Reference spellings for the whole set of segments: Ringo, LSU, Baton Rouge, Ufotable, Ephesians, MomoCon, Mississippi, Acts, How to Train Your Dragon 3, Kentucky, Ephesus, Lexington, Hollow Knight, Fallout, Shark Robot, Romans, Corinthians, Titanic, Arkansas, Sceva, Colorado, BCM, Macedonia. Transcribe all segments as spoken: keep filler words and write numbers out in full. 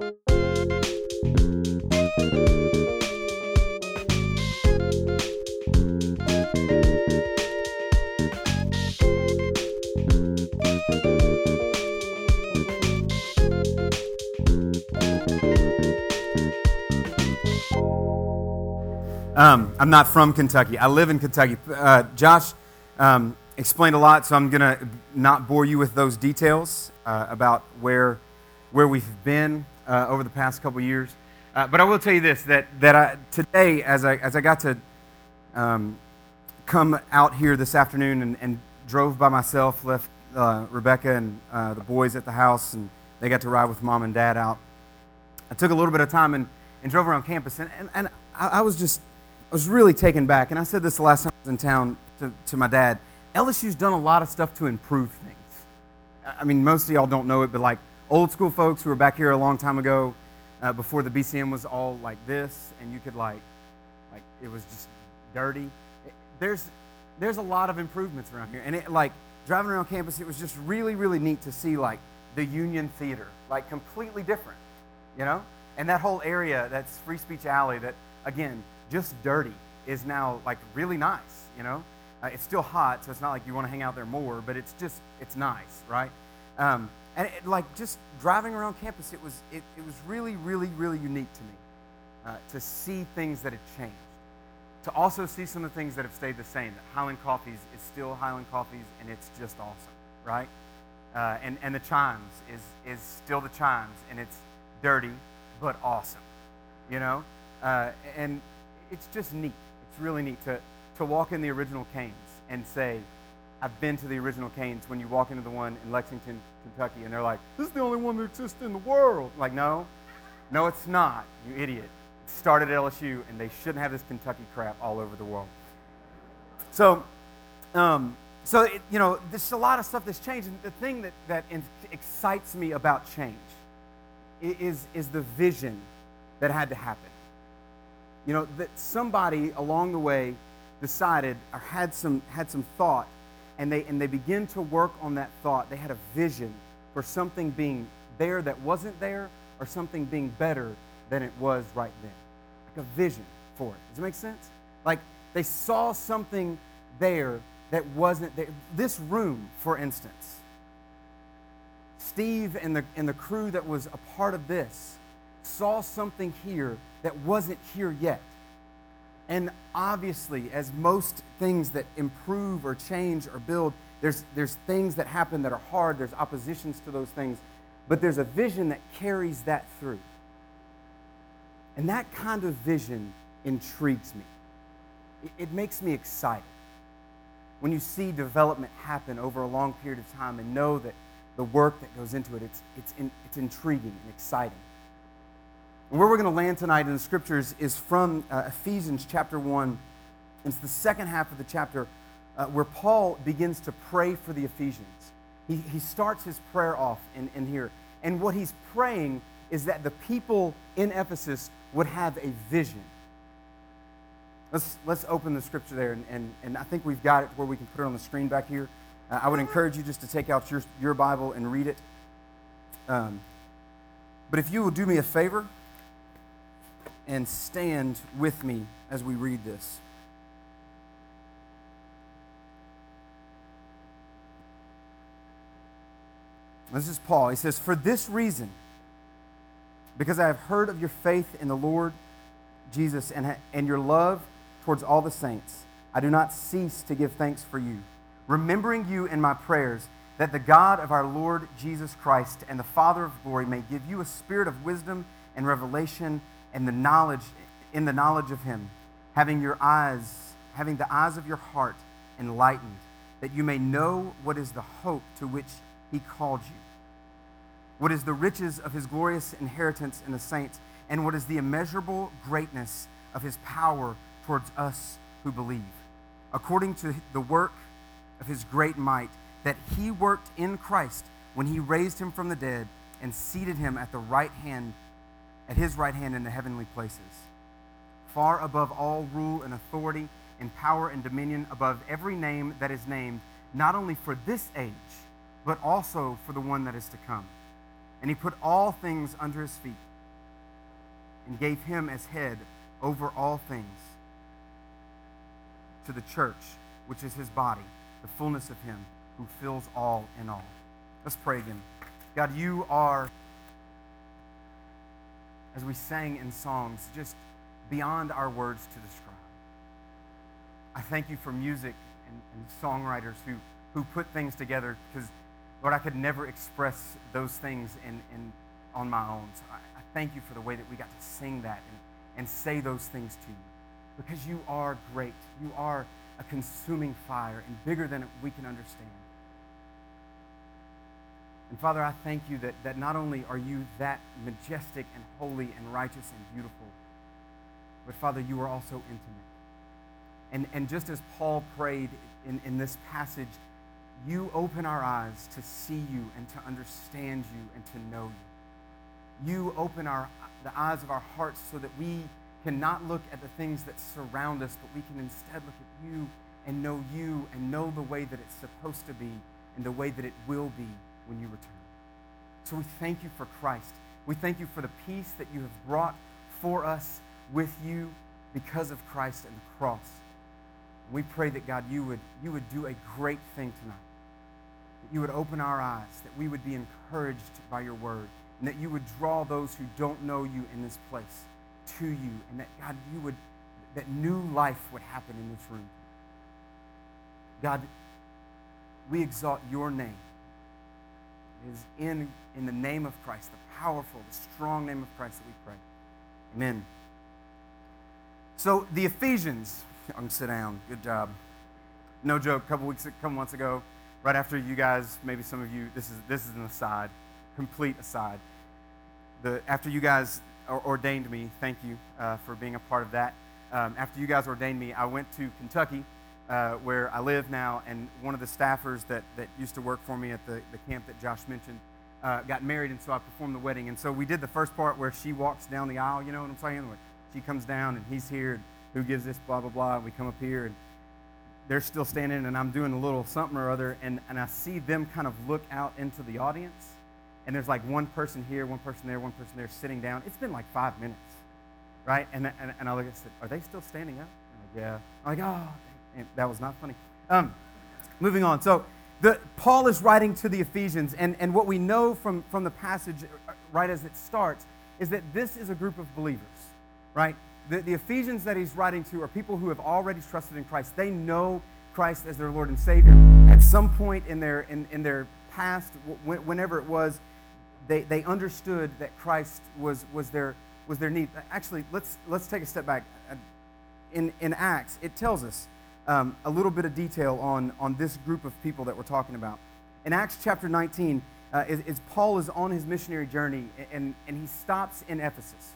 Um, I'm not from Kentucky. I live in Kentucky. Uh, Josh um, explained a lot, so I'm going to not bore you with those details uh, about where where we've been uh, over the past couple years. Uh, but I will tell you this, that that I, today, as I as I got to um, come out here this afternoon and, and drove by myself, left uh, Rebecca and uh, the boys at the house, and they got to ride with Mom and Dad out. I took a little bit of time and, and drove around campus, and, and, and I, I was just... I was really taken back, and I said this the last time I was in town to, to my dad. L S U's done a lot of stuff to improve things. I mean, most of y'all don't know it, but like old school folks who were back here a long time ago, uh, before the B C M was all like this, and you could like, like it was just dirty. It, there's, there's a lot of improvements around here, and it like driving around campus, it was just really, really neat to see like the Union Theater, like completely different, you know, and that whole area that's Free Speech Alley. That again. Just dirty is now like really nice, you know. Uh, it's still hot, so it's not like you want to hang out there more, but it's just it's nice, right? Um, and it, like just driving around campus, it was it, it was really, really, really unique to me uh, to see things that had changed, to also see some of the things that have stayed the same. That Highland Coffees is still Highland Coffees, and it's just awesome, right? Uh, and and the Chimes is is still the Chimes, and it's dirty but awesome, you know, uh, and. It's just neat. It's really neat to, to walk in the original Canes and say, I've been to the original Canes when you walk into the one in Lexington, Kentucky, and they're like, this is the only one that exists in the world. Like, no, no, it's not, you idiot. It started at L S U, and they shouldn't have this Kentucky crap all over the world. So, um, so it, you know, there's a lot of stuff that's changed. And the thing that, that excites me about change is, is the vision that had to happen. You know, that somebody along the way decided or had some had some thought, and they and they begin to work on that thought. They had a vision for something being there that wasn't there, or something being better than it was right then. Like a vision for it. Does it make sense? Like they saw something there that wasn't there. This room, for instance. Steve and the and the crew that was a part of this saw something here that wasn't here yet. And obviously, as most things that improve or change or build, there's there's things that happen that are hard, there's oppositions to those things, but there's a vision that carries that through. And that kind of vision intrigues me. It, it makes me excited. When you see development happen over a long period of time and know that the work that goes into it, it's, it's, in, it's intriguing and exciting. Where we're going to land tonight in the scriptures is from uh, Ephesians chapter one. It's the second half of the chapter uh, where Paul begins to pray for the Ephesians. He, he starts his prayer off in, in here. And what he's praying is that the people in Ephesus would have a vision. Let's, let's open the scripture there, and, and, and I think we've got it where we can put it on the screen back here. Uh, I would encourage you just to take out your, your Bible and read it. Um, but if you will do me a favor and stand with me as we read this. This is Paul. He says, "For this reason, because I have heard of your faith in the Lord Jesus and, and your love towards all the saints, I do not cease to give thanks for you, remembering you in my prayers, that the God of our Lord Jesus Christ and the Father of glory may give you a spirit of wisdom and revelation and the knowledge, in the knowledge of him, having your eyes, having the eyes of your heart enlightened, that you may know what is the hope to which he called you, what is the riches of his glorious inheritance in the saints, and what is the immeasurable greatness of his power towards us who believe, according to the work of his great might, that he worked in Christ when he raised him from the dead and seated him at the right hand at his right hand in the heavenly places, far above all rule and authority and power and dominion, above every name that is named, not only for this age, but also for the one that is to come, And he put all things under his feet and gave him as head over all things to the church, which is his body, the fullness of him who fills all in all. Let's pray again. God, you are, as we sang in songs, just beyond our words to describe. I thank you for music and, and songwriters who, who put things together, because, Lord, I could never express those things in, in, on my own. So I, I thank you for the way that we got to sing that and, and say those things to you, because you are great. You are a consuming fire and bigger than we can understand. And Father, I thank you that, that not only are you that majestic and holy and righteous and beautiful, but Father, you are also intimate. And, and just as Paul prayed in, in this passage, you open our eyes to see you and to understand you and to know you. You open our the eyes of our hearts so that we cannot look at the things that surround us, but we can instead look at you and know you and know the way that it's supposed to be and the way that it will be when you return. So we thank you for Christ. We thank you for the peace that you have brought for us with you because of Christ and the cross. We pray that, God, you would, you would do a great thing tonight, that you would open our eyes, that we would be encouraged by your word, and that you would draw those who don't know you in this place to you, and that, God, you would, that new life would happen in this room. God, we exalt your name. It is in, in the name of Christ, the powerful, the strong name of Christ, that we pray. Amen. So the Ephesians... I'm going to sit down. Good job. No joke, a couple weeks, a couple months ago, right after you guys, maybe some of you, this is this is an aside, complete aside. The, after you guys ordained me, thank you uh, for being a part of that. Um, after you guys ordained me, I went to Kentucky, uh, where I live now, and one of the staffers that, that used to work for me at the, the camp that Josh mentioned uh, got married, and so I performed the wedding. And so we did the first part where she walks down the aisle, you know what I'm saying? Like, she comes down, and he's here, and who gives this, blah, blah, blah, and we come up here, and they're still standing, and I'm doing a little something or other, and, and I see them kind of look out into the audience, and there's like one person here, one person there, one person there sitting down. It's been like five minutes, right? And and, and I look and said, are they still standing up? I'm like, yeah. I'm like, oh, and that was not funny. Um, moving on. So the, Paul is writing to the Ephesians, and, and what we know from, from the passage right as it starts is that this is a group of believers, right? The, the Ephesians that he's writing to are people who have already trusted in Christ. They know Christ as their Lord and Savior. At some point in their in, in their past, w- whenever it was, they, they understood that Christ was was their was their need. Actually, let's let's take a step back. In in Acts, it tells us um, a little bit of detail on on this group of people that we're talking about. In Acts chapter nineteen, uh, is, is Paul is on his missionary journey, and and he stops in Ephesus.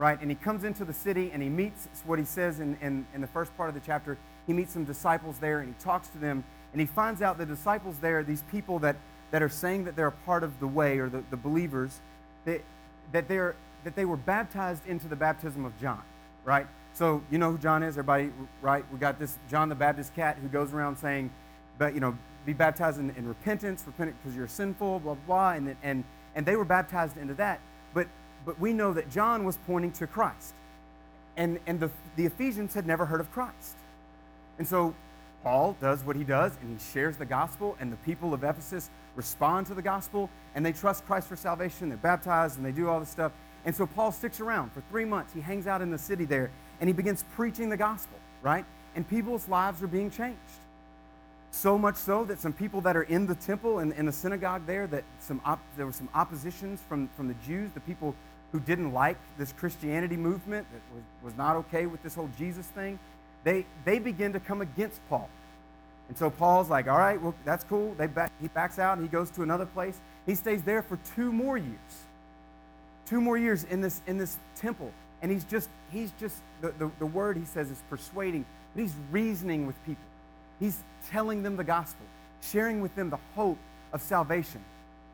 Right, and he comes into the city and he meets, it's what he says in, in, in the first part of the chapter, he meets some disciples there and he talks to them, and he finds out the disciples there, these people that, that are saying that they're a part of the way, or the, the believers, that that they're that they were baptized into the baptism of John, right? So you know who John is, everybody, right? We got this John the Baptist cat who goes around saying, but you know, be baptized in, in repentance, repent because you're sinful, blah, blah, blah, and, and, and they were baptized into that, but But we know that John was pointing to Christ. And, and the, the Ephesians had never heard of Christ. And so Paul does what he does, and he shares the gospel, and the people of Ephesus respond to the gospel, and they trust Christ for salvation. They're baptized, and they do all this stuff. And so Paul sticks around for three months. He hangs out in the city there, and he begins preaching the gospel, right? And people's lives are being changed. So much so that some people that are in the temple and in the synagogue there, that some op- there were some oppositions from, from the Jews, the people who didn't like this Christianity movement, that was, was not okay with this whole Jesus thing, they they begin to come against Paul. And so Paul's like, all right, well, that's cool. They back, he backs out and he goes to another place. He stays there for two more years. Two more years in this in this temple. And he's just, he's just the, the, the word he says is persuading, but he's reasoning with people. He's telling them the gospel, sharing with them the hope of salvation,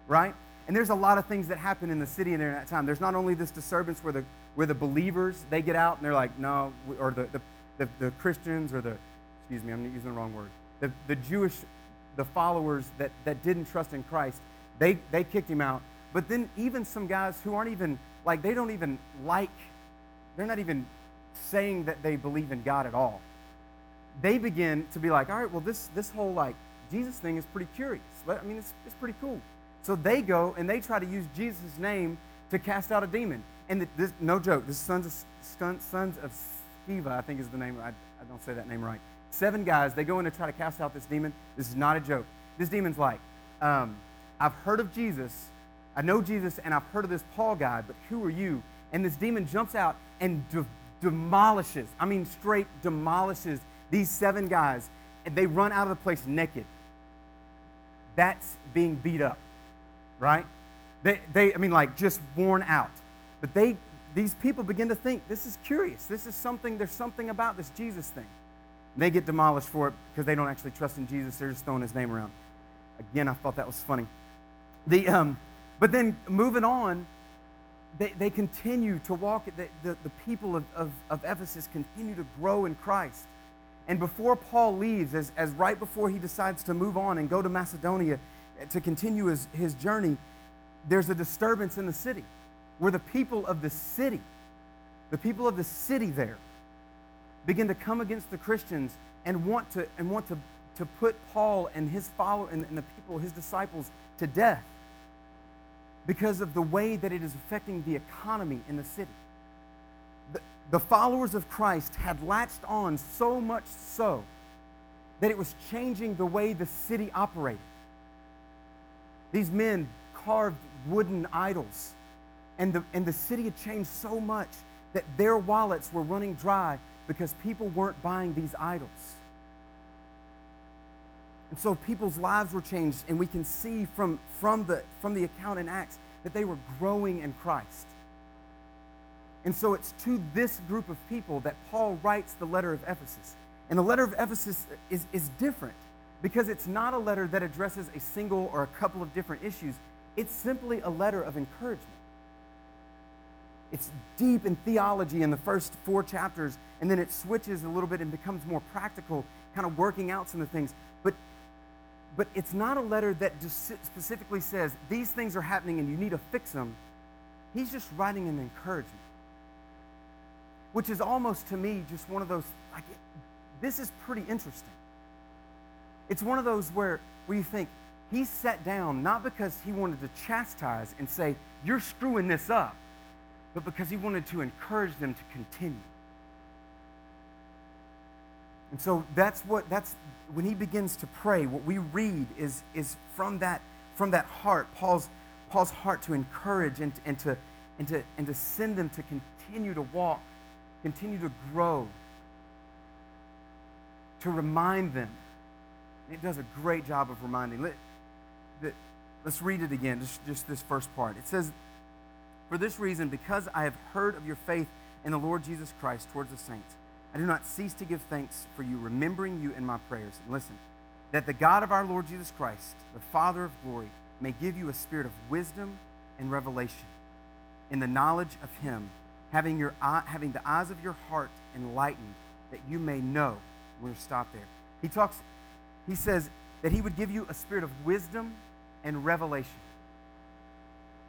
right? And there's a lot of things that happen in the city in there in that time. There's not only this disturbance where the where the believers, they get out and they're like, no, or the the, the, the Christians or the, excuse me, I'm using the wrong word, the, the Jewish, the followers that, that didn't trust in Christ, they, they kicked him out. But then even some guys who aren't even, like, they don't even like, they're not even saying that they believe in God at all. They begin to be like, all right, well, this this whole, like, Jesus thing is pretty curious. I mean, it's, it's pretty cool. So they go and they try to use Jesus' name to cast out a demon. And the, this, no joke, the sons of, sons of Sceva, I think is the name, I, I don't say that name right. Seven guys, they go in to try to cast out this demon. This is not a joke. This demon's like, um, I've heard of Jesus, I know Jesus, and I've heard of this Paul guy, but who are you? And this demon jumps out and de- demolishes, I mean straight demolishes these seven guys, and they run out of the place naked. That's being beat up, right? They, they, I mean, like, just worn out. But they, these people begin to think, this is curious. This is something, there's something about this Jesus thing. And they get demolished for it because they don't actually trust in Jesus. They're just throwing his name around. Again, I thought that was funny. The, um, but then moving on, they, they continue to walk. The, the, the people of, of, of Ephesus continue to grow in Christ. And before Paul leaves, as, as right before he decides to move on and go to Macedonia to continue his, his journey, there's a disturbance in the city where the people of the city, the people of the city there begin to come against the Christians and want to and want to, to put Paul and his follow and, and the people, his disciples, to death because of the way that it is affecting the economy in the city. The, the followers of Christ had latched on so much so that it was changing the way the city operated. These men carved wooden idols, and the, and the city had changed so much that their wallets were running dry because people weren't buying these idols. And so people's lives were changed, and we can see from, from, the, from the account in Acts that they were growing in Christ. And so it's to this group of people that Paul writes the letter of Ephesus. And the letter of Ephesus is, is different because it's not a letter that addresses a single or a couple of different issues. It's simply a letter of encouragement. It's deep in theology in the first four chapters, and then it switches a little bit and becomes more practical, kind of working out some of the things. But, but it's not a letter that just specifically says, these things are happening and you need to fix them. He's just writing an encouragement, which is almost to me just one of those, like, it, this is pretty interesting. It's one of those where, where you think, he sat down not because he wanted to chastise and say, you're screwing this up, but because he wanted to encourage them to continue. And so that's what, that's when he begins to pray, what we read is, is from that, from that heart, Paul's, Paul's heart to encourage and, and, to, and, to, and to send them to continue to walk, continue to grow, to remind them. And it does a great job of reminding. Let, let, let's read it again, just, just this first part. It says, for this reason, because I have heard of your faith in the Lord Jesus Christ towards the saints, I do not cease to give thanks for you, remembering you in my prayers. And listen, that the God of our Lord Jesus Christ, the Father of glory, may give you a spirit of wisdom and revelation in the knowledge of him, having your eye, having the eyes of your heart enlightened, that you may know. We're going to stop there. He talks, he says that he would give you a spirit of wisdom and revelation.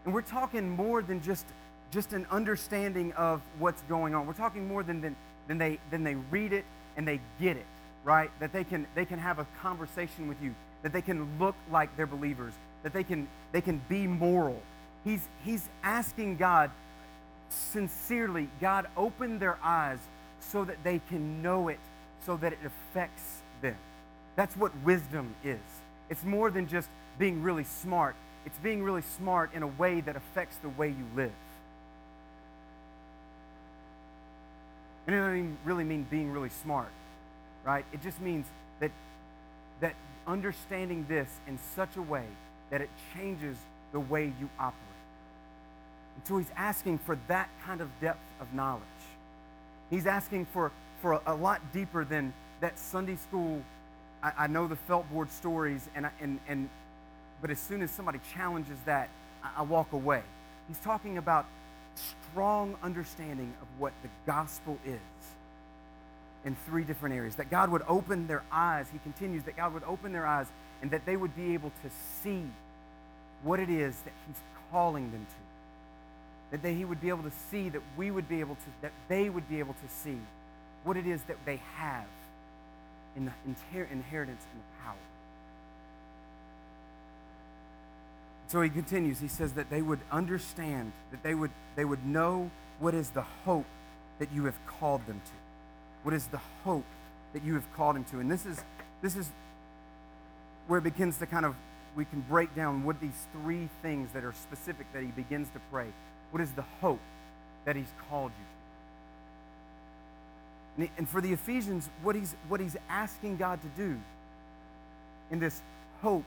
And we're talking more than just, just an understanding of what's going on. We're talking more than, than, than, they, than they read it and they get it, right? That they can, they can have a conversation with you, that they can look like they're believers, that they can, they can be moral. He's, he's asking God sincerely, God, open their eyes so that they can know it, so that it affects them. That's what wisdom is. It's more than just being really smart. It's being really smart in a way that affects the way you live. And I don't even really mean being really smart, right? It just means that, that understanding this in such a way that it changes the way you operate. And so he's asking for that kind of depth of knowledge. He's asking for, for a, a lot deeper than that Sunday school, I, I know the felt board stories, and I, and and. But as soon as somebody challenges that, I walk away. He's talking about strong understanding of what the gospel is in three different areas. That God would open their eyes. He continues, that God would open their eyes and that they would be able to see what it is that he's calling them to. That he would be able to see, that we would be able to, that they would be able to see what it is that they have in the inheritance and the power. So he continues, he says that they would understand, that they would they would know what is the hope that you have called them to. What is the hope that you have called them to? And this is this is where it begins to kind of, we can break down what these three things that are specific that he begins to pray. What is the hope that he's called you to? And for the Ephesians, what he's what he's asking God to do in this hope,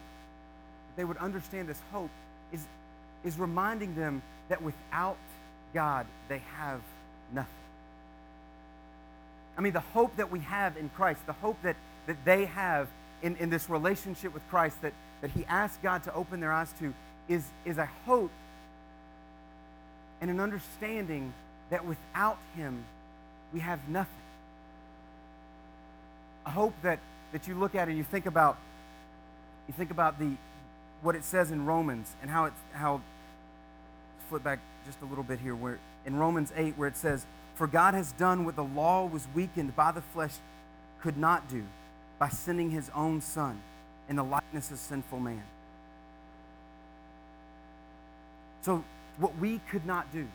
they would understand this hope, is, is reminding them that without God, they have nothing. I mean, the hope that we have in Christ, the hope that, that they have in, in this relationship with Christ, that, that he asked God to open their eyes to, is, is a hope and an understanding that without him, we have nothing. A hope that, that you look at and you think about, you think about the what it says in Romans, and how it's, how, flip back just a little bit here, where in Romans eight, where it says, "For God has done what the law was weakened by the flesh could not do, by sending his own son in the likeness of sinful man." So what we could not do,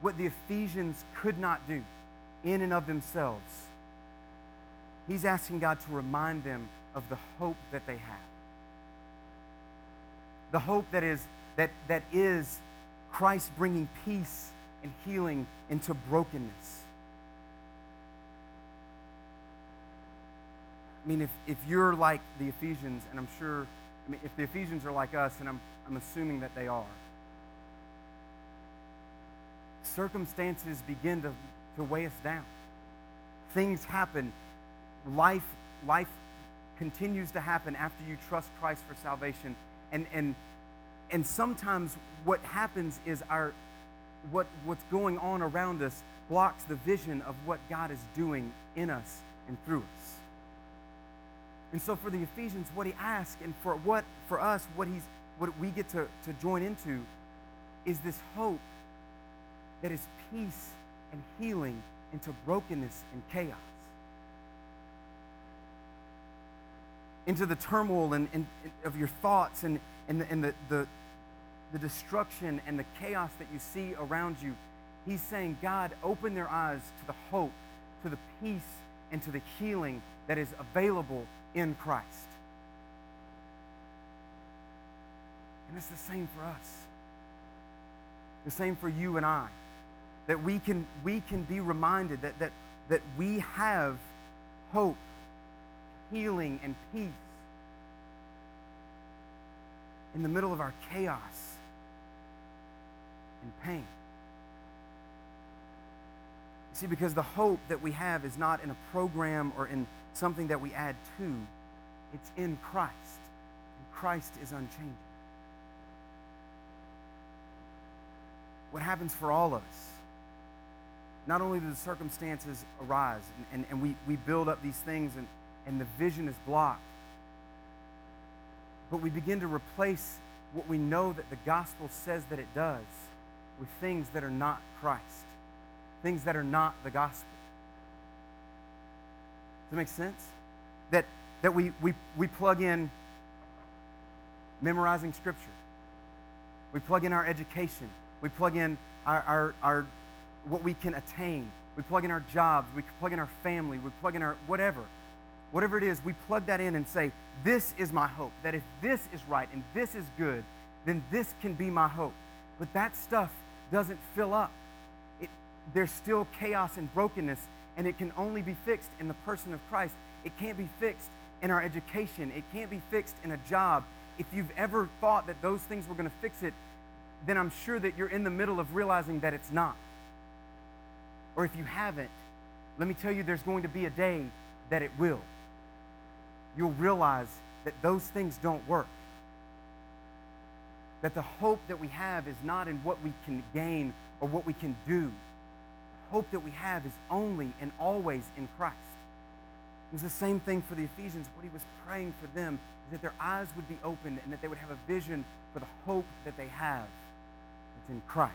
what the Ephesians could not do in and of themselves, he's asking God to remind them of the hope that they have. The hope that is that that is Christ bringing peace and healing into brokenness. I mean, if, if you're like the Ephesians, and I'm sure, I mean, if the Ephesians are like us, and I'm I'm assuming that they are, circumstances begin to, to weigh us down. Things happen. Life life continues to happen after you trust Christ for salvation. And and and sometimes what happens is our what what's going on around us blocks the vision of what God is doing in us and through us. And so for the Ephesians, what he asks, and for what for us, what he's what we get to, to join into, is this hope that is peace and healing into brokenness and chaos, into the turmoil and, and, and of your thoughts and, and, the, and the, the, the destruction and the chaos that you see around you. He's saying, God, open their eyes to the hope, to the peace, and to the healing that is available in Christ. And it's the same for us. The same for you and I. That we can, we can be reminded that, that, that we have hope, healing, and peace in the middle of our chaos and pain. You see, because the hope that we have is not in a program or in something that we add to, it's in Christ. And Christ is unchanging. What happens for all of us, not only do the circumstances arise and, and, and we, we build up these things and and the vision is blocked, but we begin to replace what we know that the gospel says that it does with things that are not Christ, things that are not the gospel. Does that make sense? That that we we, we plug in memorizing scripture. We plug in our education. We plug in our our, our what we can attain. We plug in our jobs. We plug in our family. We plug in our whatever. Whatever it is, we plug that in and say, this is my hope. That if this is right and this is good, then this can be my hope. But that stuff doesn't fill up. It, there's still chaos and brokenness, and it can only be fixed in the person of Christ. It can't be fixed in our education. It can't be fixed in a job. If you've ever thought that those things were going to fix it, then I'm sure that you're in the middle of realizing that it's not. Or if you haven't, let me tell you, there's going to be a day that it will. You'll realize that those things don't work. That the hope that we have is not in what we can gain or what we can do. The hope that we have is only and always in Christ. It was the same thing for the Ephesians. What he was praying for them is that their eyes would be opened and that they would have a vision for the hope that they have It's in Christ.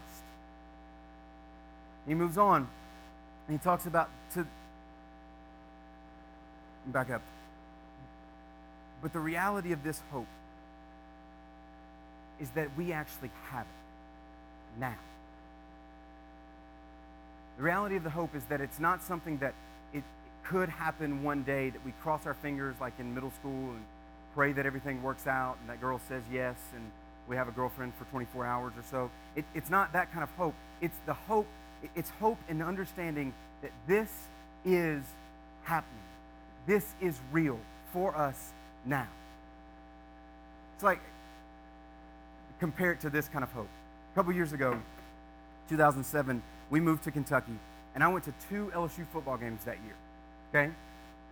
He moves on, and he talks about to back up. But the reality of this hope is that we actually have it now. The reality of the hope is that it's not something that it, it could happen one day, that we cross our fingers like in middle school and pray that everything works out and that girl says yes and we have a girlfriend for twenty-four hours or so. It, it's not that kind of hope. It's the hope, it's hope in understanding that this is happening. This is real for us now. It's like, compare it to this kind of hope. A couple years ago, two thousand seven, we moved to Kentucky, and I went to two L S U football games that year, okay?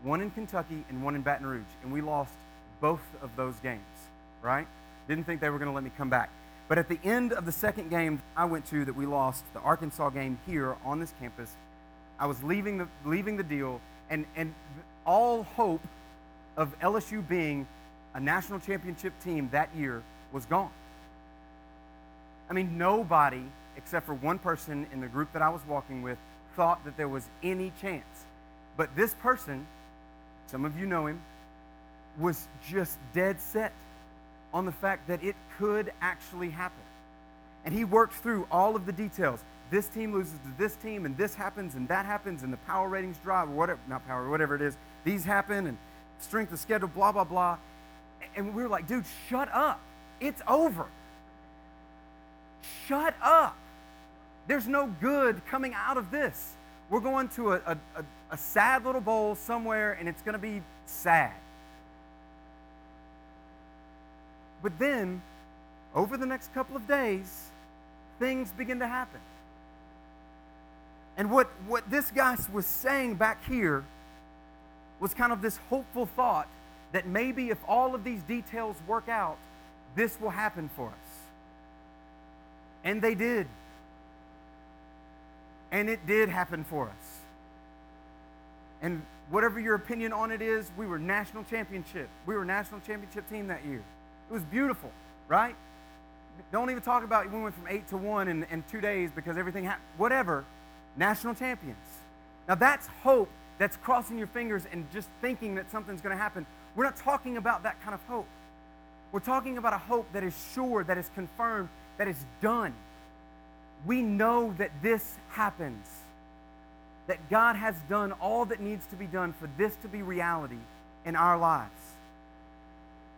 One in Kentucky and one in Baton Rouge, and we lost both of those games, right? Didn't think they were going to let me come back. But at the end of the second game I went to that we lost, the Arkansas game here on this campus, I was leaving the leaving the deal, and, and all hope of L S U being a national championship team that year was gone. I mean, nobody except for one person in the group that I was walking with thought that there was any chance. But this person, some of you know him, was just dead set on the fact that it could actually happen. And he worked through all of the details. This team loses to this team, and this happens, and that happens, and the power ratings drop, or whatever, not power, whatever it is, these happen, and strength of schedule, blah, blah, blah. And we were like, dude, shut up. It's over. Shut up. There's no good coming out of this. We're going to a, a, a sad little bowl somewhere, and it's going to be sad. But then, over the next couple of days, things begin to happen. And what, what this guy was saying back here was kind of this hopeful thought that maybe if all of these details work out, this will happen for us. And they did. And it did happen for us. And whatever your opinion on it is, we were national championship. We were national championship team that year. It was beautiful, right? Don't even talk about we went from eight to one in, in two days because everything happened. Whatever. National champions. Now that's hope that's crossing your fingers and just thinking that something's going to happen. We're not talking about that kind of hope. We're talking about a hope that is sure, that is confirmed, that is done. We know that this happens, that God has done all that needs to be done for this to be reality in our lives.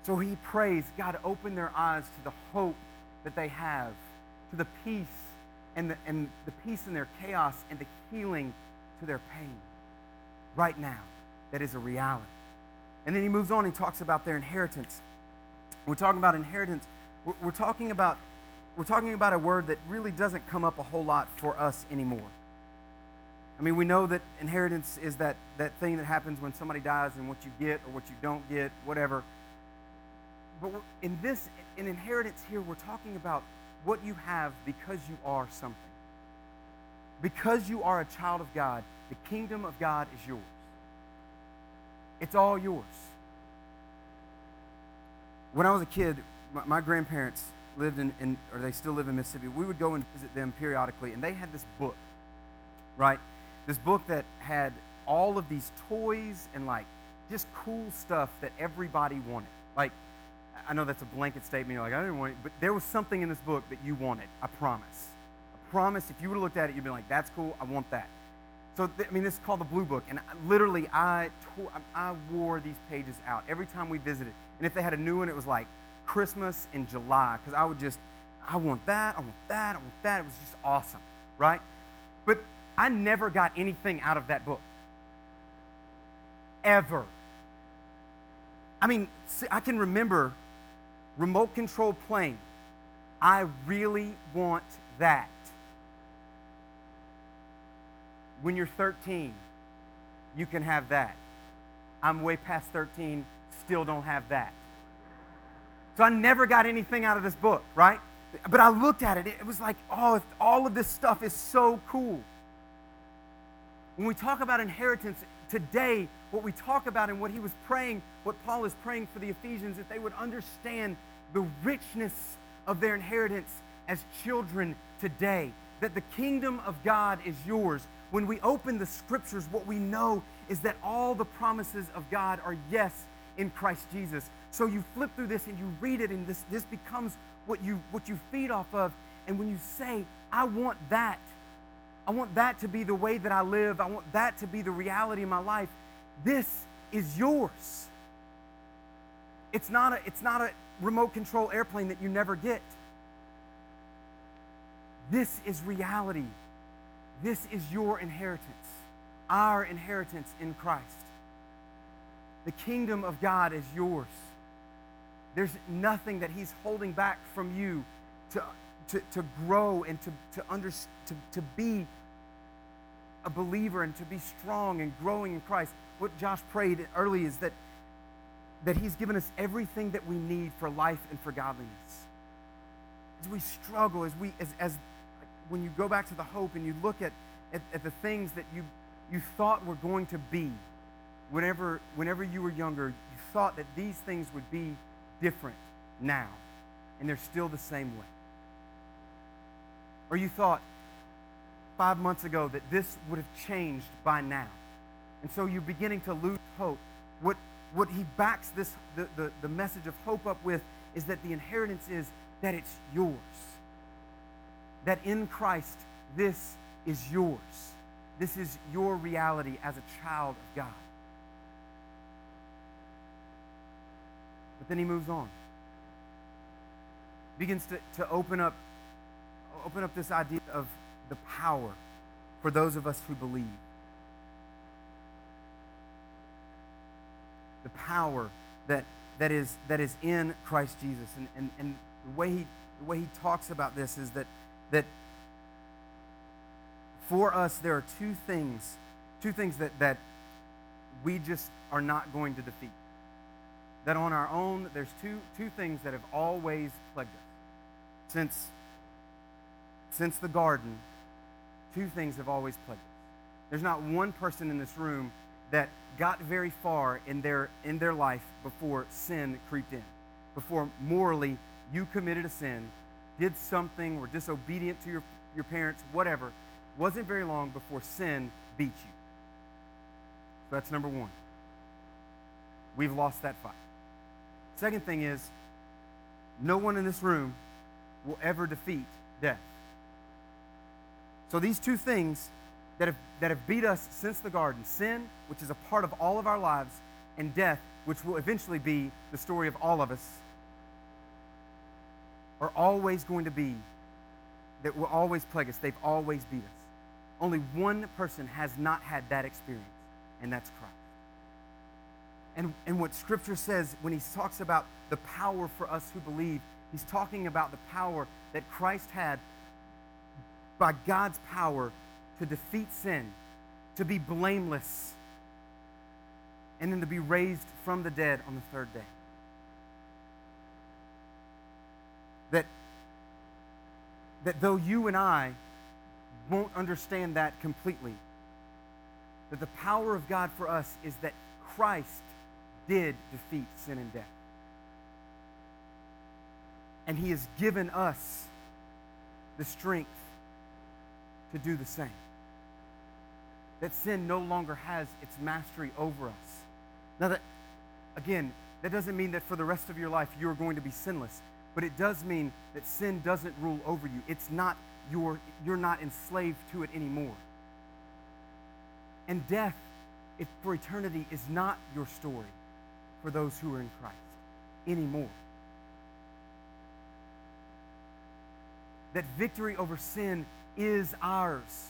So he prays, God, open their eyes to the hope that they have, to the peace and the, and the peace in their chaos and the healing to their pain right now that is a reality. And then he moves on and talks about their inheritance. We're talking about inheritance. We're, we're talking about We're talking about a word that really doesn't come up a whole lot for us anymore. I mean, we know that inheritance is that, that thing that happens when somebody dies and what you get or what you don't get, whatever. But in this, in inheritance here, we're talking about what you have because you are something. Because you are a child of God, the kingdom of God is yours. It's all yours. When I was a kid, my, my grandparents lived in, in, or they still live in Mississippi, we would go and visit them periodically, and they had this book, right? This book that had all of these toys and, like, just cool stuff that everybody wanted. Like, I know that's a blanket statement, you're like, I didn't want it, but there was something in this book that you wanted, I promise. I promise, if you would have looked at it, you'd be like, that's cool, I want that. So, th- I mean, this is called the Blue Book, and I, literally, I, tore, I wore these pages out every time we visited, and if they had a new one, it was like, Christmas in July, because I would just, I want that, I want that, I want that. It was just awesome, right? But I never got anything out of that book. Ever. I mean, I can remember remote control plane. I really want that. When you're thirteen, you can have that. I'm way past thirteen, still don't have that. So I never got anything out of this book, right? But I looked at it. It was like, oh, all of this stuff is so cool. When we talk about inheritance today, what we talk about and what he was praying, what Paul is praying for the Ephesians, that they would understand the richness of their inheritance, as children today, that the kingdom of God is yours. When we open the scriptures, what we know is that all the promises of God are yes in Christ Jesus. So you flip through this and you read it, and this, this becomes what you, what you feed off of. And when you say, I want that, I want that to be the way that I live, I want that to be the reality of my life, this is yours. It's not a, it's not a remote control airplane that you never get. This is reality. This is your inheritance, our inheritance in Christ. The kingdom of God is yours. There's nothing that he's holding back from you to, to, to grow and to, to, under, to, to be a believer and to be strong and growing in Christ. What Josh prayed early is that, that he's given us everything that we need for life and for godliness. As we struggle, as we, as, as when you go back to the hope and you look at, at, at the things that you, you thought were going to be, whenever, whenever you were younger, you thought that these things would be different now, and they're still the same way. Or you thought five months ago that this would have changed by now, and so you're beginning to lose hope. What, what he backs this the, the, the message of hope up with is that the inheritance is that it's yours. That in Christ, this is yours. This is your reality as a child of God. But then he moves on. Begins to, to open up, open up this idea of the power for those of us who believe. The power that, that is that is in Christ Jesus. And, and, and the way he the way he talks about this is that that for us there are two things, two things that, that we just are not going to defeat. That on our own, there's two two things that have always plagued us. Since, since the garden, two things have always plagued us. There's not one person in this room that got very far in their in their life before sin creeped in, before morally you committed a sin, did something, were disobedient to your, your parents, whatever. Wasn't very long before sin beat you. So that's number one. We've lost that fight. Second thing is, no one in this room will ever defeat death. So these two things that have, that have beat us since the garden, sin, which is a part of all of our lives, and death, which will eventually be the story of all of us, are always going to be, that will always plague us. They've always beat us. Only one person has not had that experience, and that's Christ. And, and what Scripture says when he talks about the power for us who believe, he's talking about the power that Christ had by God's power to defeat sin, to be blameless, and then to be raised from the dead on the third day. That, that though you and I won't understand that completely, that the power of God for us is that Christ did defeat sin and death. And he has given us the strength to do the same. That sin no longer has its mastery over us. Now that, again, that doesn't mean that for the rest of your life you're going to be sinless, but it does mean that sin doesn't rule over you. It's not your, you're not enslaved to it anymore. And death, it, for eternity, is not your story for those who are in Christ anymore. That victory over sin is ours.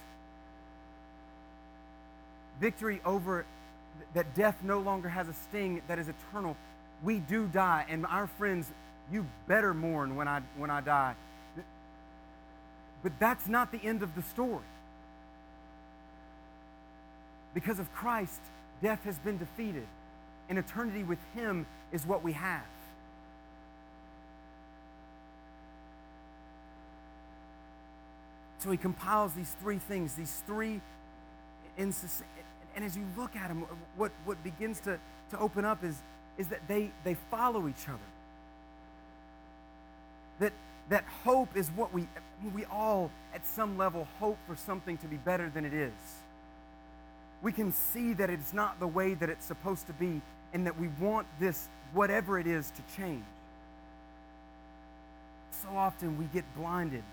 Victory over th- that death no longer has a sting that is eternal. We do die, and our friends, you better mourn when I when I die. But that's not the end of the story. Because of Christ, death has been defeated, and eternity with him is what we have. So he compiles these three things, these three, and as you look at them, what, what begins to, to open up is, is that they, they follow each other. That, that hope is what we, I mean, we all at some level hope for something to be better than it is. We can see that it's not the way that it's supposed to be and that we want this, whatever it is, to change. So often we get blinded.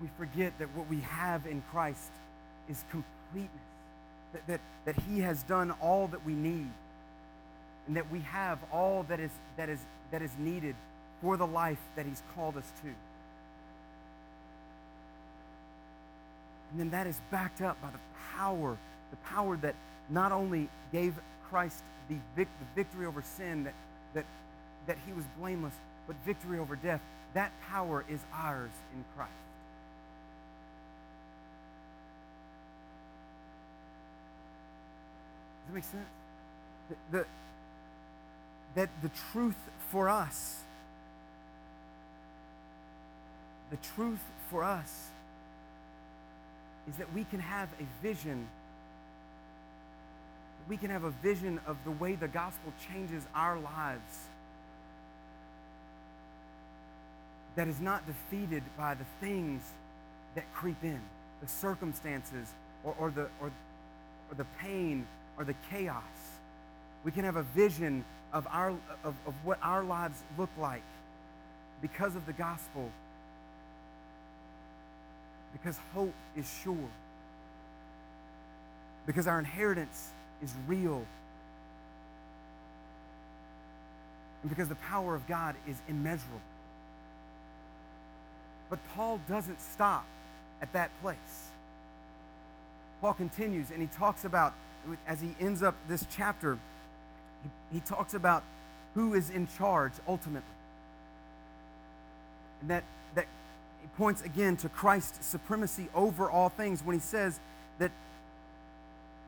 We forget that what we have in Christ is completeness, that, that, that He has done all that we need, and that we have all that is, that is, that is needed for the life that He's called us to. And then that is backed up by the power, the power that not only gave Christ the, vic- the victory over sin, that, that, that He was blameless, but victory over death. That power is ours in Christ. Does that make sense? The, the, that the truth for us, the truth for us is that we can have a vision, we can have a vision of the way the gospel changes our lives that is not defeated by the things that creep in, the circumstances or, or, the, or, or the pain or the chaos. We can have a vision of, our, of, of what our lives look like because of the gospel, because hope is sure, because our inheritance is real, and because the power of God is immeasurable. But Paul doesn't stop at that place. Paul continues, and he talks about, as he ends up this chapter, he, he talks about who is in charge ultimately. And that, that he points again to Christ's supremacy over all things when he says that,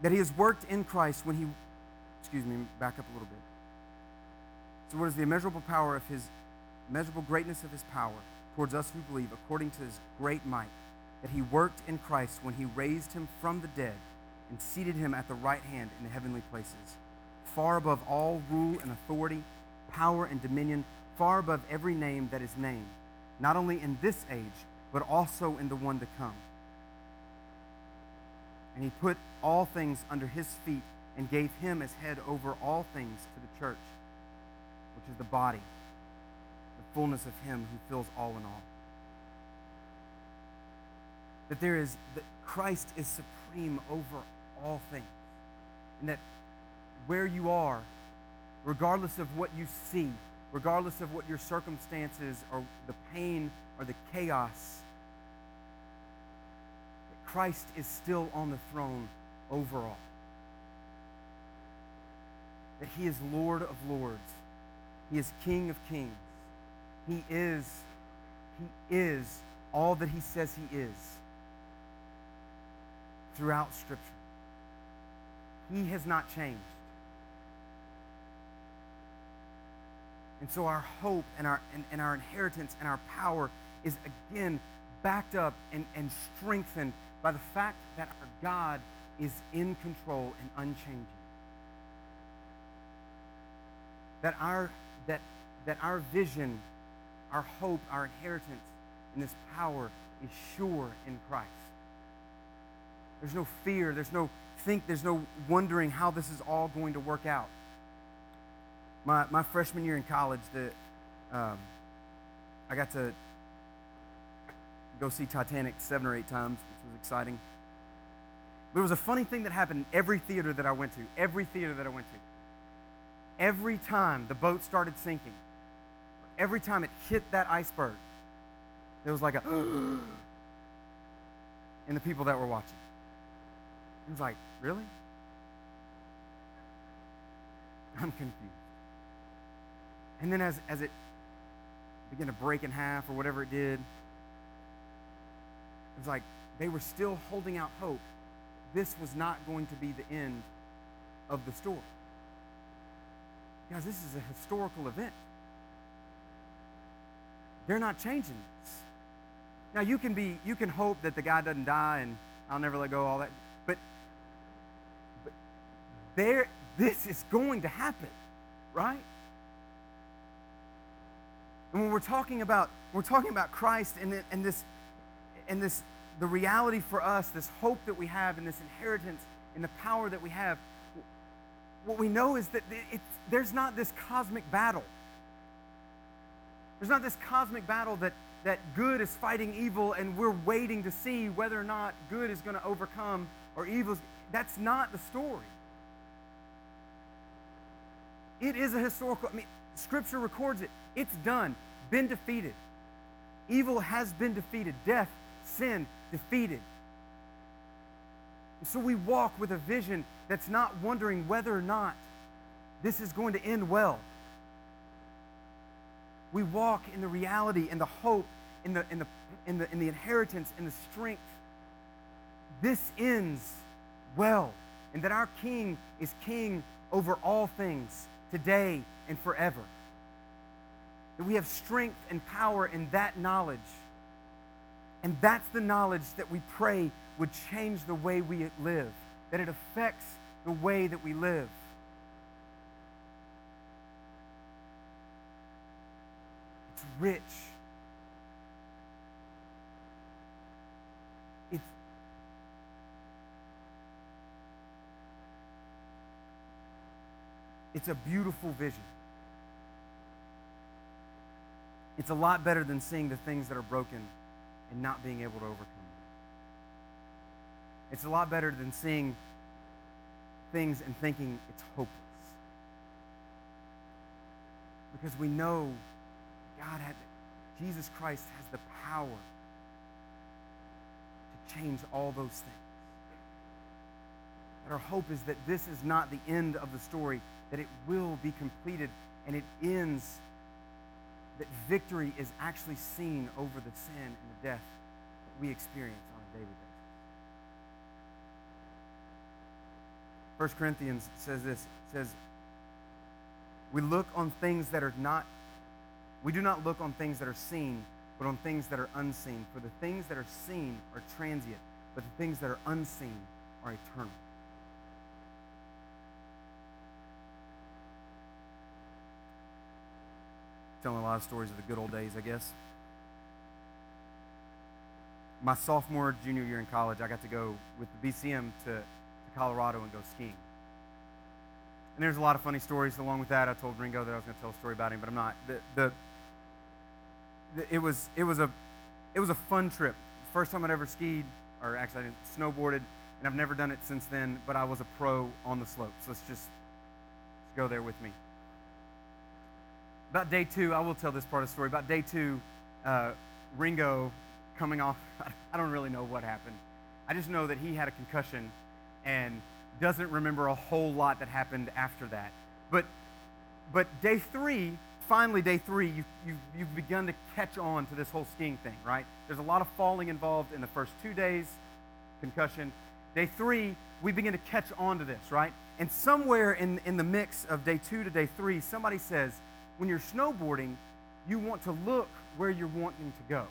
that he has worked in Christ when he, excuse me, back up a little bit. So what is the immeasurable power of his, immeasurable greatness of his power towards us who believe, according to his great might, that he worked in Christ when he raised him from the dead and seated him at the right hand in the heavenly places, far above all rule and authority, power and dominion, far above every name that is named, not only in this age, but also in the one to come. And he put all things under his feet and gave him as head over all things to the church, which is the body, the fullness of him who fills all in all. That there is, that Christ is supreme over all things. And that where you are, regardless of what you see, regardless of what your circumstances or the pain or the chaos, that Christ is still on the throne over all. That He is Lord of lords. He is King of kings. He is, He is all that He says He is throughout Scripture. He has not changed. And so our hope and our and, and our inheritance and our power is again backed up and, and strengthened by the fact that our God is in control and unchanging. That our that that our vision, our hope, our inheritance, and this power is sure in Christ. There's no fear, there's no think, there's no wondering how this is all going to work out. My my freshman year in college, the um, I got to go see Titanic seven or eight times, which was exciting. There was a funny thing that happened in every theater that I went to, every theater that I went to. Every time the boat started sinking, every time it hit that iceberg, there was like a in the people that were watching. It was like, really? I'm confused. And then as, as it began to break in half or whatever it did, it was like they were still holding out hope. This was not going to be the end of the story. Guys, this is a historical event. They're not changing this. Now you can be, you can hope that the guy doesn't die and I'll never let go, all that, but, but there, this is going to happen, right? And when we're talking about we're talking about Christ and, and this and this the reality for us, this hope that we have, and this inheritance, and the power that we have, what we know is that it's, there's not this cosmic battle. There's not this cosmic battle that, that good is fighting evil, and we're waiting to see whether or not good is going to overcome or evil's. That's not the story. It is a historical. I mean, Scripture records it. It's done. Been defeated. Evil has been defeated. Death, sin, defeated. And so we walk with a vision that's not wondering whether or not this is going to end well. We walk in the reality and the hope, in the in the in the in the inheritance and the strength. This ends well, and that our King is King over all things, today and forever. That we have strength and power in that knowledge. And that's the knowledge that we pray would change the way we live, that it affects the way that we live. It's rich. It's It's a beautiful vision. It's a lot better than seeing the things that are broken and not being able to overcome them. It's a lot better than seeing things and thinking it's hopeless. Because we know God had, Jesus Christ has the power to change all those things. And our hope is that this is not the end of the story, that it will be completed, and it ends that victory is actually seen over the sin and the death that we experience on a daily basis. First Corinthians says this, it says, we look on things that are not, we do not look on things that are seen, but on things that are unseen. For the things that are seen are transient, but the things that are unseen are eternal. Telling a lot of stories of the good old days, I guess. My sophomore, junior year in college, I got to go with the B C M to, to Colorado and go skiing. And there's a lot of funny stories along with that. I told Ringo that I was going to tell a story about him, but I'm not. The, the, the it was it was a it was a fun trip. First time I'd ever skied, or actually I didn't, snowboarded, and I've never done it since then. But I was a pro on the slopes. Let's just let's go there with me. About day two, I will tell this part of the story. About day two, uh, Ringo coming off, I don't really know what happened. I just know that he had a concussion and doesn't remember a whole lot that happened after that. But but day three, finally day three, you, you, you've begun to catch on to this whole skiing thing, right? There's a lot of falling involved in the first two days, concussion. Day three, we begin to catch on to this, right? And somewhere in, in the mix of day two to day three, somebody says, when you're snowboarding, you want to look where you're wanting to go.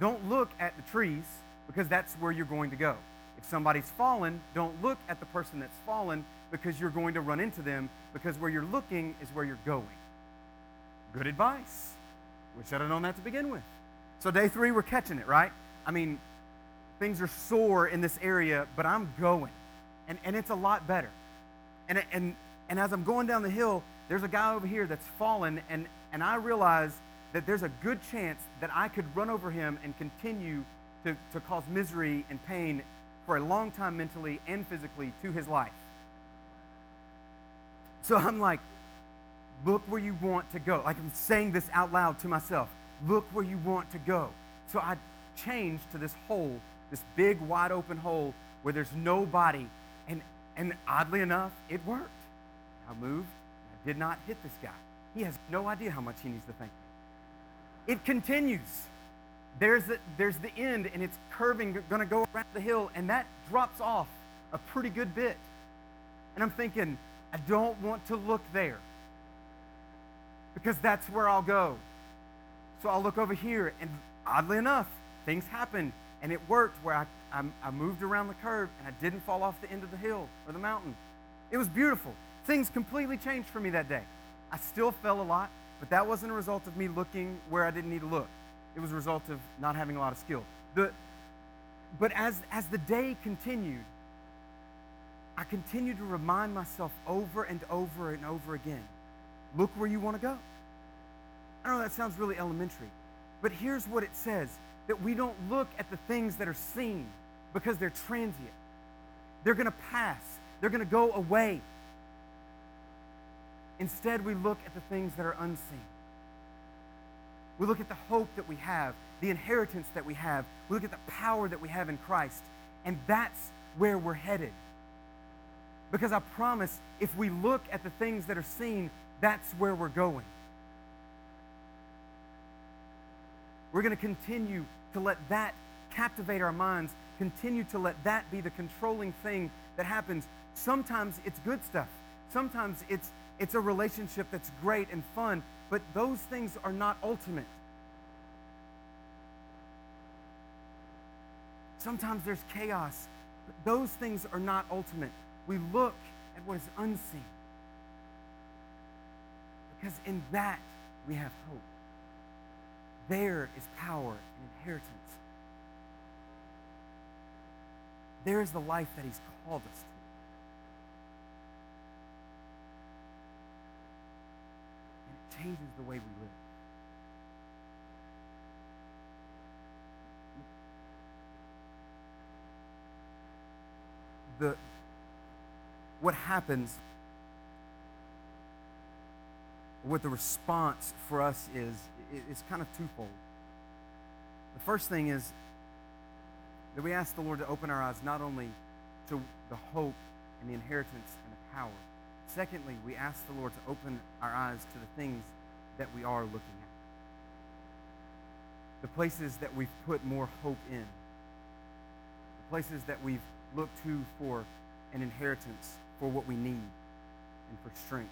Don't look at the trees, because that's where you're going to go. If somebody's fallen, don't look at the person that's fallen, because you're going to run into them, because where you're looking is where you're going. Good advice. Wish I'd have known that to begin with. So day three, we're catching it, right? I mean, things are sore in this area, but I'm going. And and it's a lot better. And and and as I'm going down the hill, there's a guy over here that's fallen, and, and I realize that there's a good chance that I could run over him and continue to, to cause misery and pain for a long time mentally and physically to his life. So I'm like, look where you want to go. Like, I'm saying this out loud to myself. Look where you want to go. So I changed to this hole, this big, wide-open hole where there's nobody, and, and oddly enough, it worked. I moved. Did not hit this guy. He has no idea how much he needs to thank me. It continues. There's the, there's the end, and it's curving, going to go around the hill, and that drops off a pretty good bit. And I'm thinking, I don't want to look there because that's where I'll go. So I'll look over here, and oddly enough, things happened, and it worked where I, I, I moved around the curve, and I didn't fall off the end of the hill or the mountain. It was beautiful. Things completely changed for me that day. I still fell a lot. But that wasn't a result of me looking where I didn't need to look. It was a result of not having a lot of skill. The, but as, as the day continued, I continued to remind myself over and over and over again, look where you want to go. I know that sounds really elementary, but here's what it says, that we don't look at the things that are seen because they're transient. They're going to pass. They're going to go away. Instead, we look at the things that are unseen. We look at the hope that we have, the inheritance that we have. We look at the power that we have in Christ, and that's where we're headed. Because I promise, if we look at the things that are seen, that's where we're going. We're going to continue to let that captivate our minds, continue to let that be the controlling thing that happens. Sometimes it's good stuff. Sometimes it's it's a relationship that's great and fun, but those things are not ultimate. Sometimes there's chaos, but those things are not ultimate. We look at what is unseen, because in that we have hope. There is power and inheritance. There is the life that He's called us to. And it changes the way we live. The, what happens, what the response for us is, it's kind of twofold. The first thing is that we ask the Lord to open our eyes not only to the hope and the inheritance and the power. Secondly, we ask the Lord to open our eyes to the things that we are looking at. The places that we've put more hope in. The places that we've looked to for an inheritance, for what we need and for strength.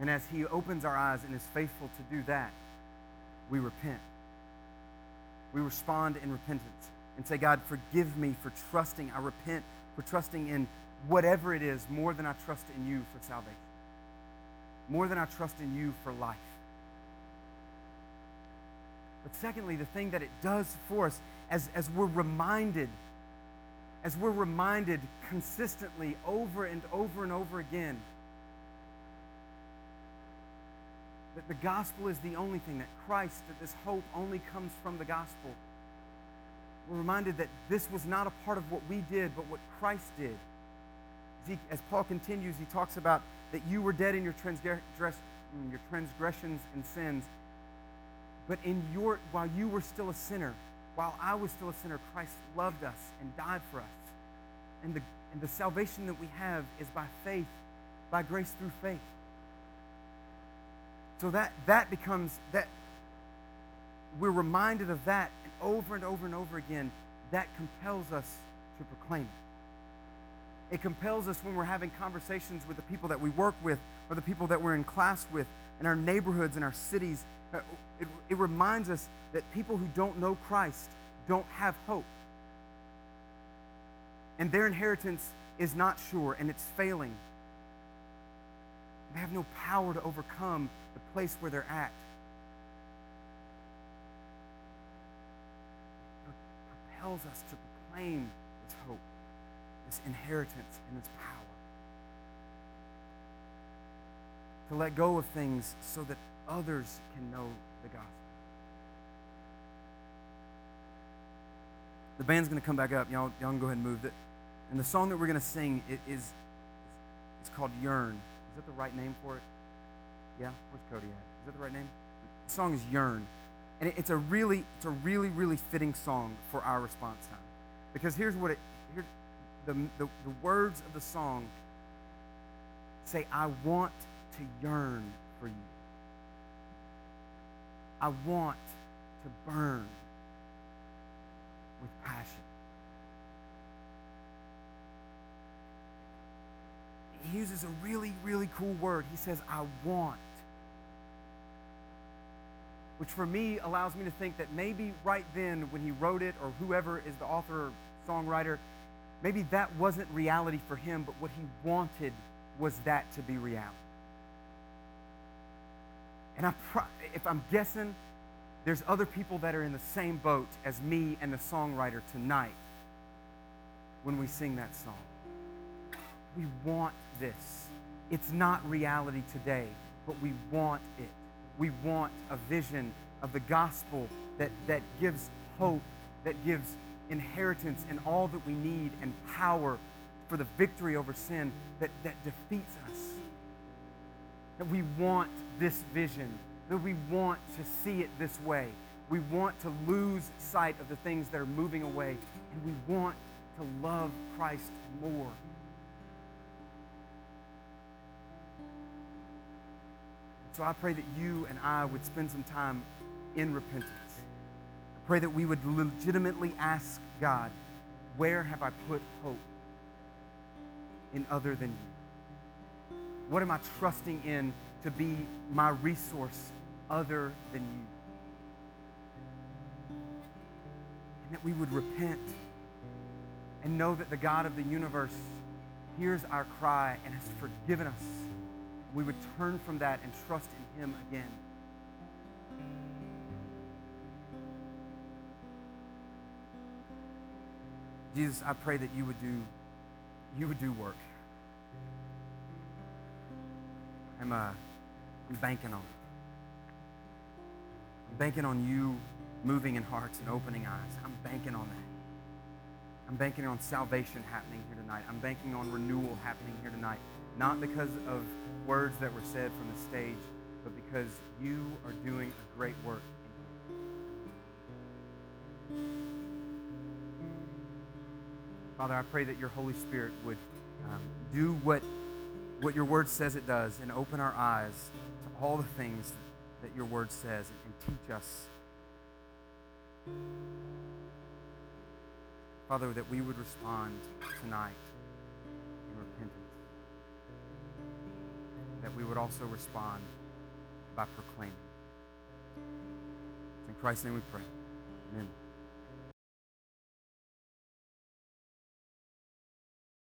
And as He opens our eyes and is faithful to do that, we repent. We respond in repentance and say, God, forgive me for trusting. I repent for trusting in whatever it is more than I trust in You for salvation, more than I trust in You for life. But secondly, the thing that it does for us, as, as we're reminded, as we're reminded consistently over and over and over again, that the gospel is the only thing, that Christ, that this hope only comes from the gospel. We're reminded that this was not a part of what we did, but what Christ did. As, he, as Paul continues, he talks about that you were dead in your, transgress, in your transgressions and sins, but in your while you were still a sinner, while I was still a sinner, Christ loved us and died for us. And the, and the salvation that we have is by faith, by grace through faith. So that that becomes, that we're reminded of that, and over and over and over again, that compels us to proclaim it. It compels us when we're having conversations with the people that we work with, or the people that we're in class with, in our neighborhoods, in our cities. It, it reminds us that people who don't know Christ don't have hope. And their inheritance is not sure, and it's failing. They have no power to overcome the place where they're at. It propels us to proclaim this hope, this inheritance, and this power. To let go of things so that others can know the gospel. The band's going to come back up. Y'all, y'all can go ahead and move it. And the song that we're going to sing it is it's called Yearn. Is that the right name for it? Yeah, where's Cody at? Is that the right name? The song is Yearn. And it, it's a really, it's a really, really fitting song for our response time. Because here's what it, here, the, the, the words of the song say, I want to yearn for You. I want to burn with passion. He uses a really, really cool word. He says, I want. Which for me allows me to think that maybe right then when he wrote it, or whoever is the author or songwriter, maybe that wasn't reality for him, but what he wanted was that to be reality. And I pro- if I'm guessing, there's other people that are in the same boat as me and the songwriter tonight when we sing that song. We want this. It's not reality today, but we want it. We want a vision of the gospel that, that gives hope, that gives inheritance and all that we need and power for the victory over sin that, that defeats us. That we want this vision, that we want to see it this way. We want to lose sight of the things that are moving away, and we want to love Christ more. So I pray that you and I would spend some time in repentance. I pray that we would legitimately ask God, where have I put hope in other than you? What am I trusting in to be my resource other than you? And that we would repent and know that the God of the universe hears our cry and has forgiven us. We would turn from that and trust in him again. Jesus, I pray that you would do, you would do work. I'm, uh, I'm banking on it. I'm banking on you moving in hearts and opening eyes. I'm banking on that. I'm banking on salvation happening here tonight. I'm banking on renewal happening here tonight. Not because of words that were said from the stage, but because you are doing a great work. Father, I pray that your Holy Spirit would um, do what, what your word says it does and open our eyes to all the things that your word says and, and teach us. Father, that we would respond tonight. That we would also respond by proclaiming. In Christ's name we pray. Amen.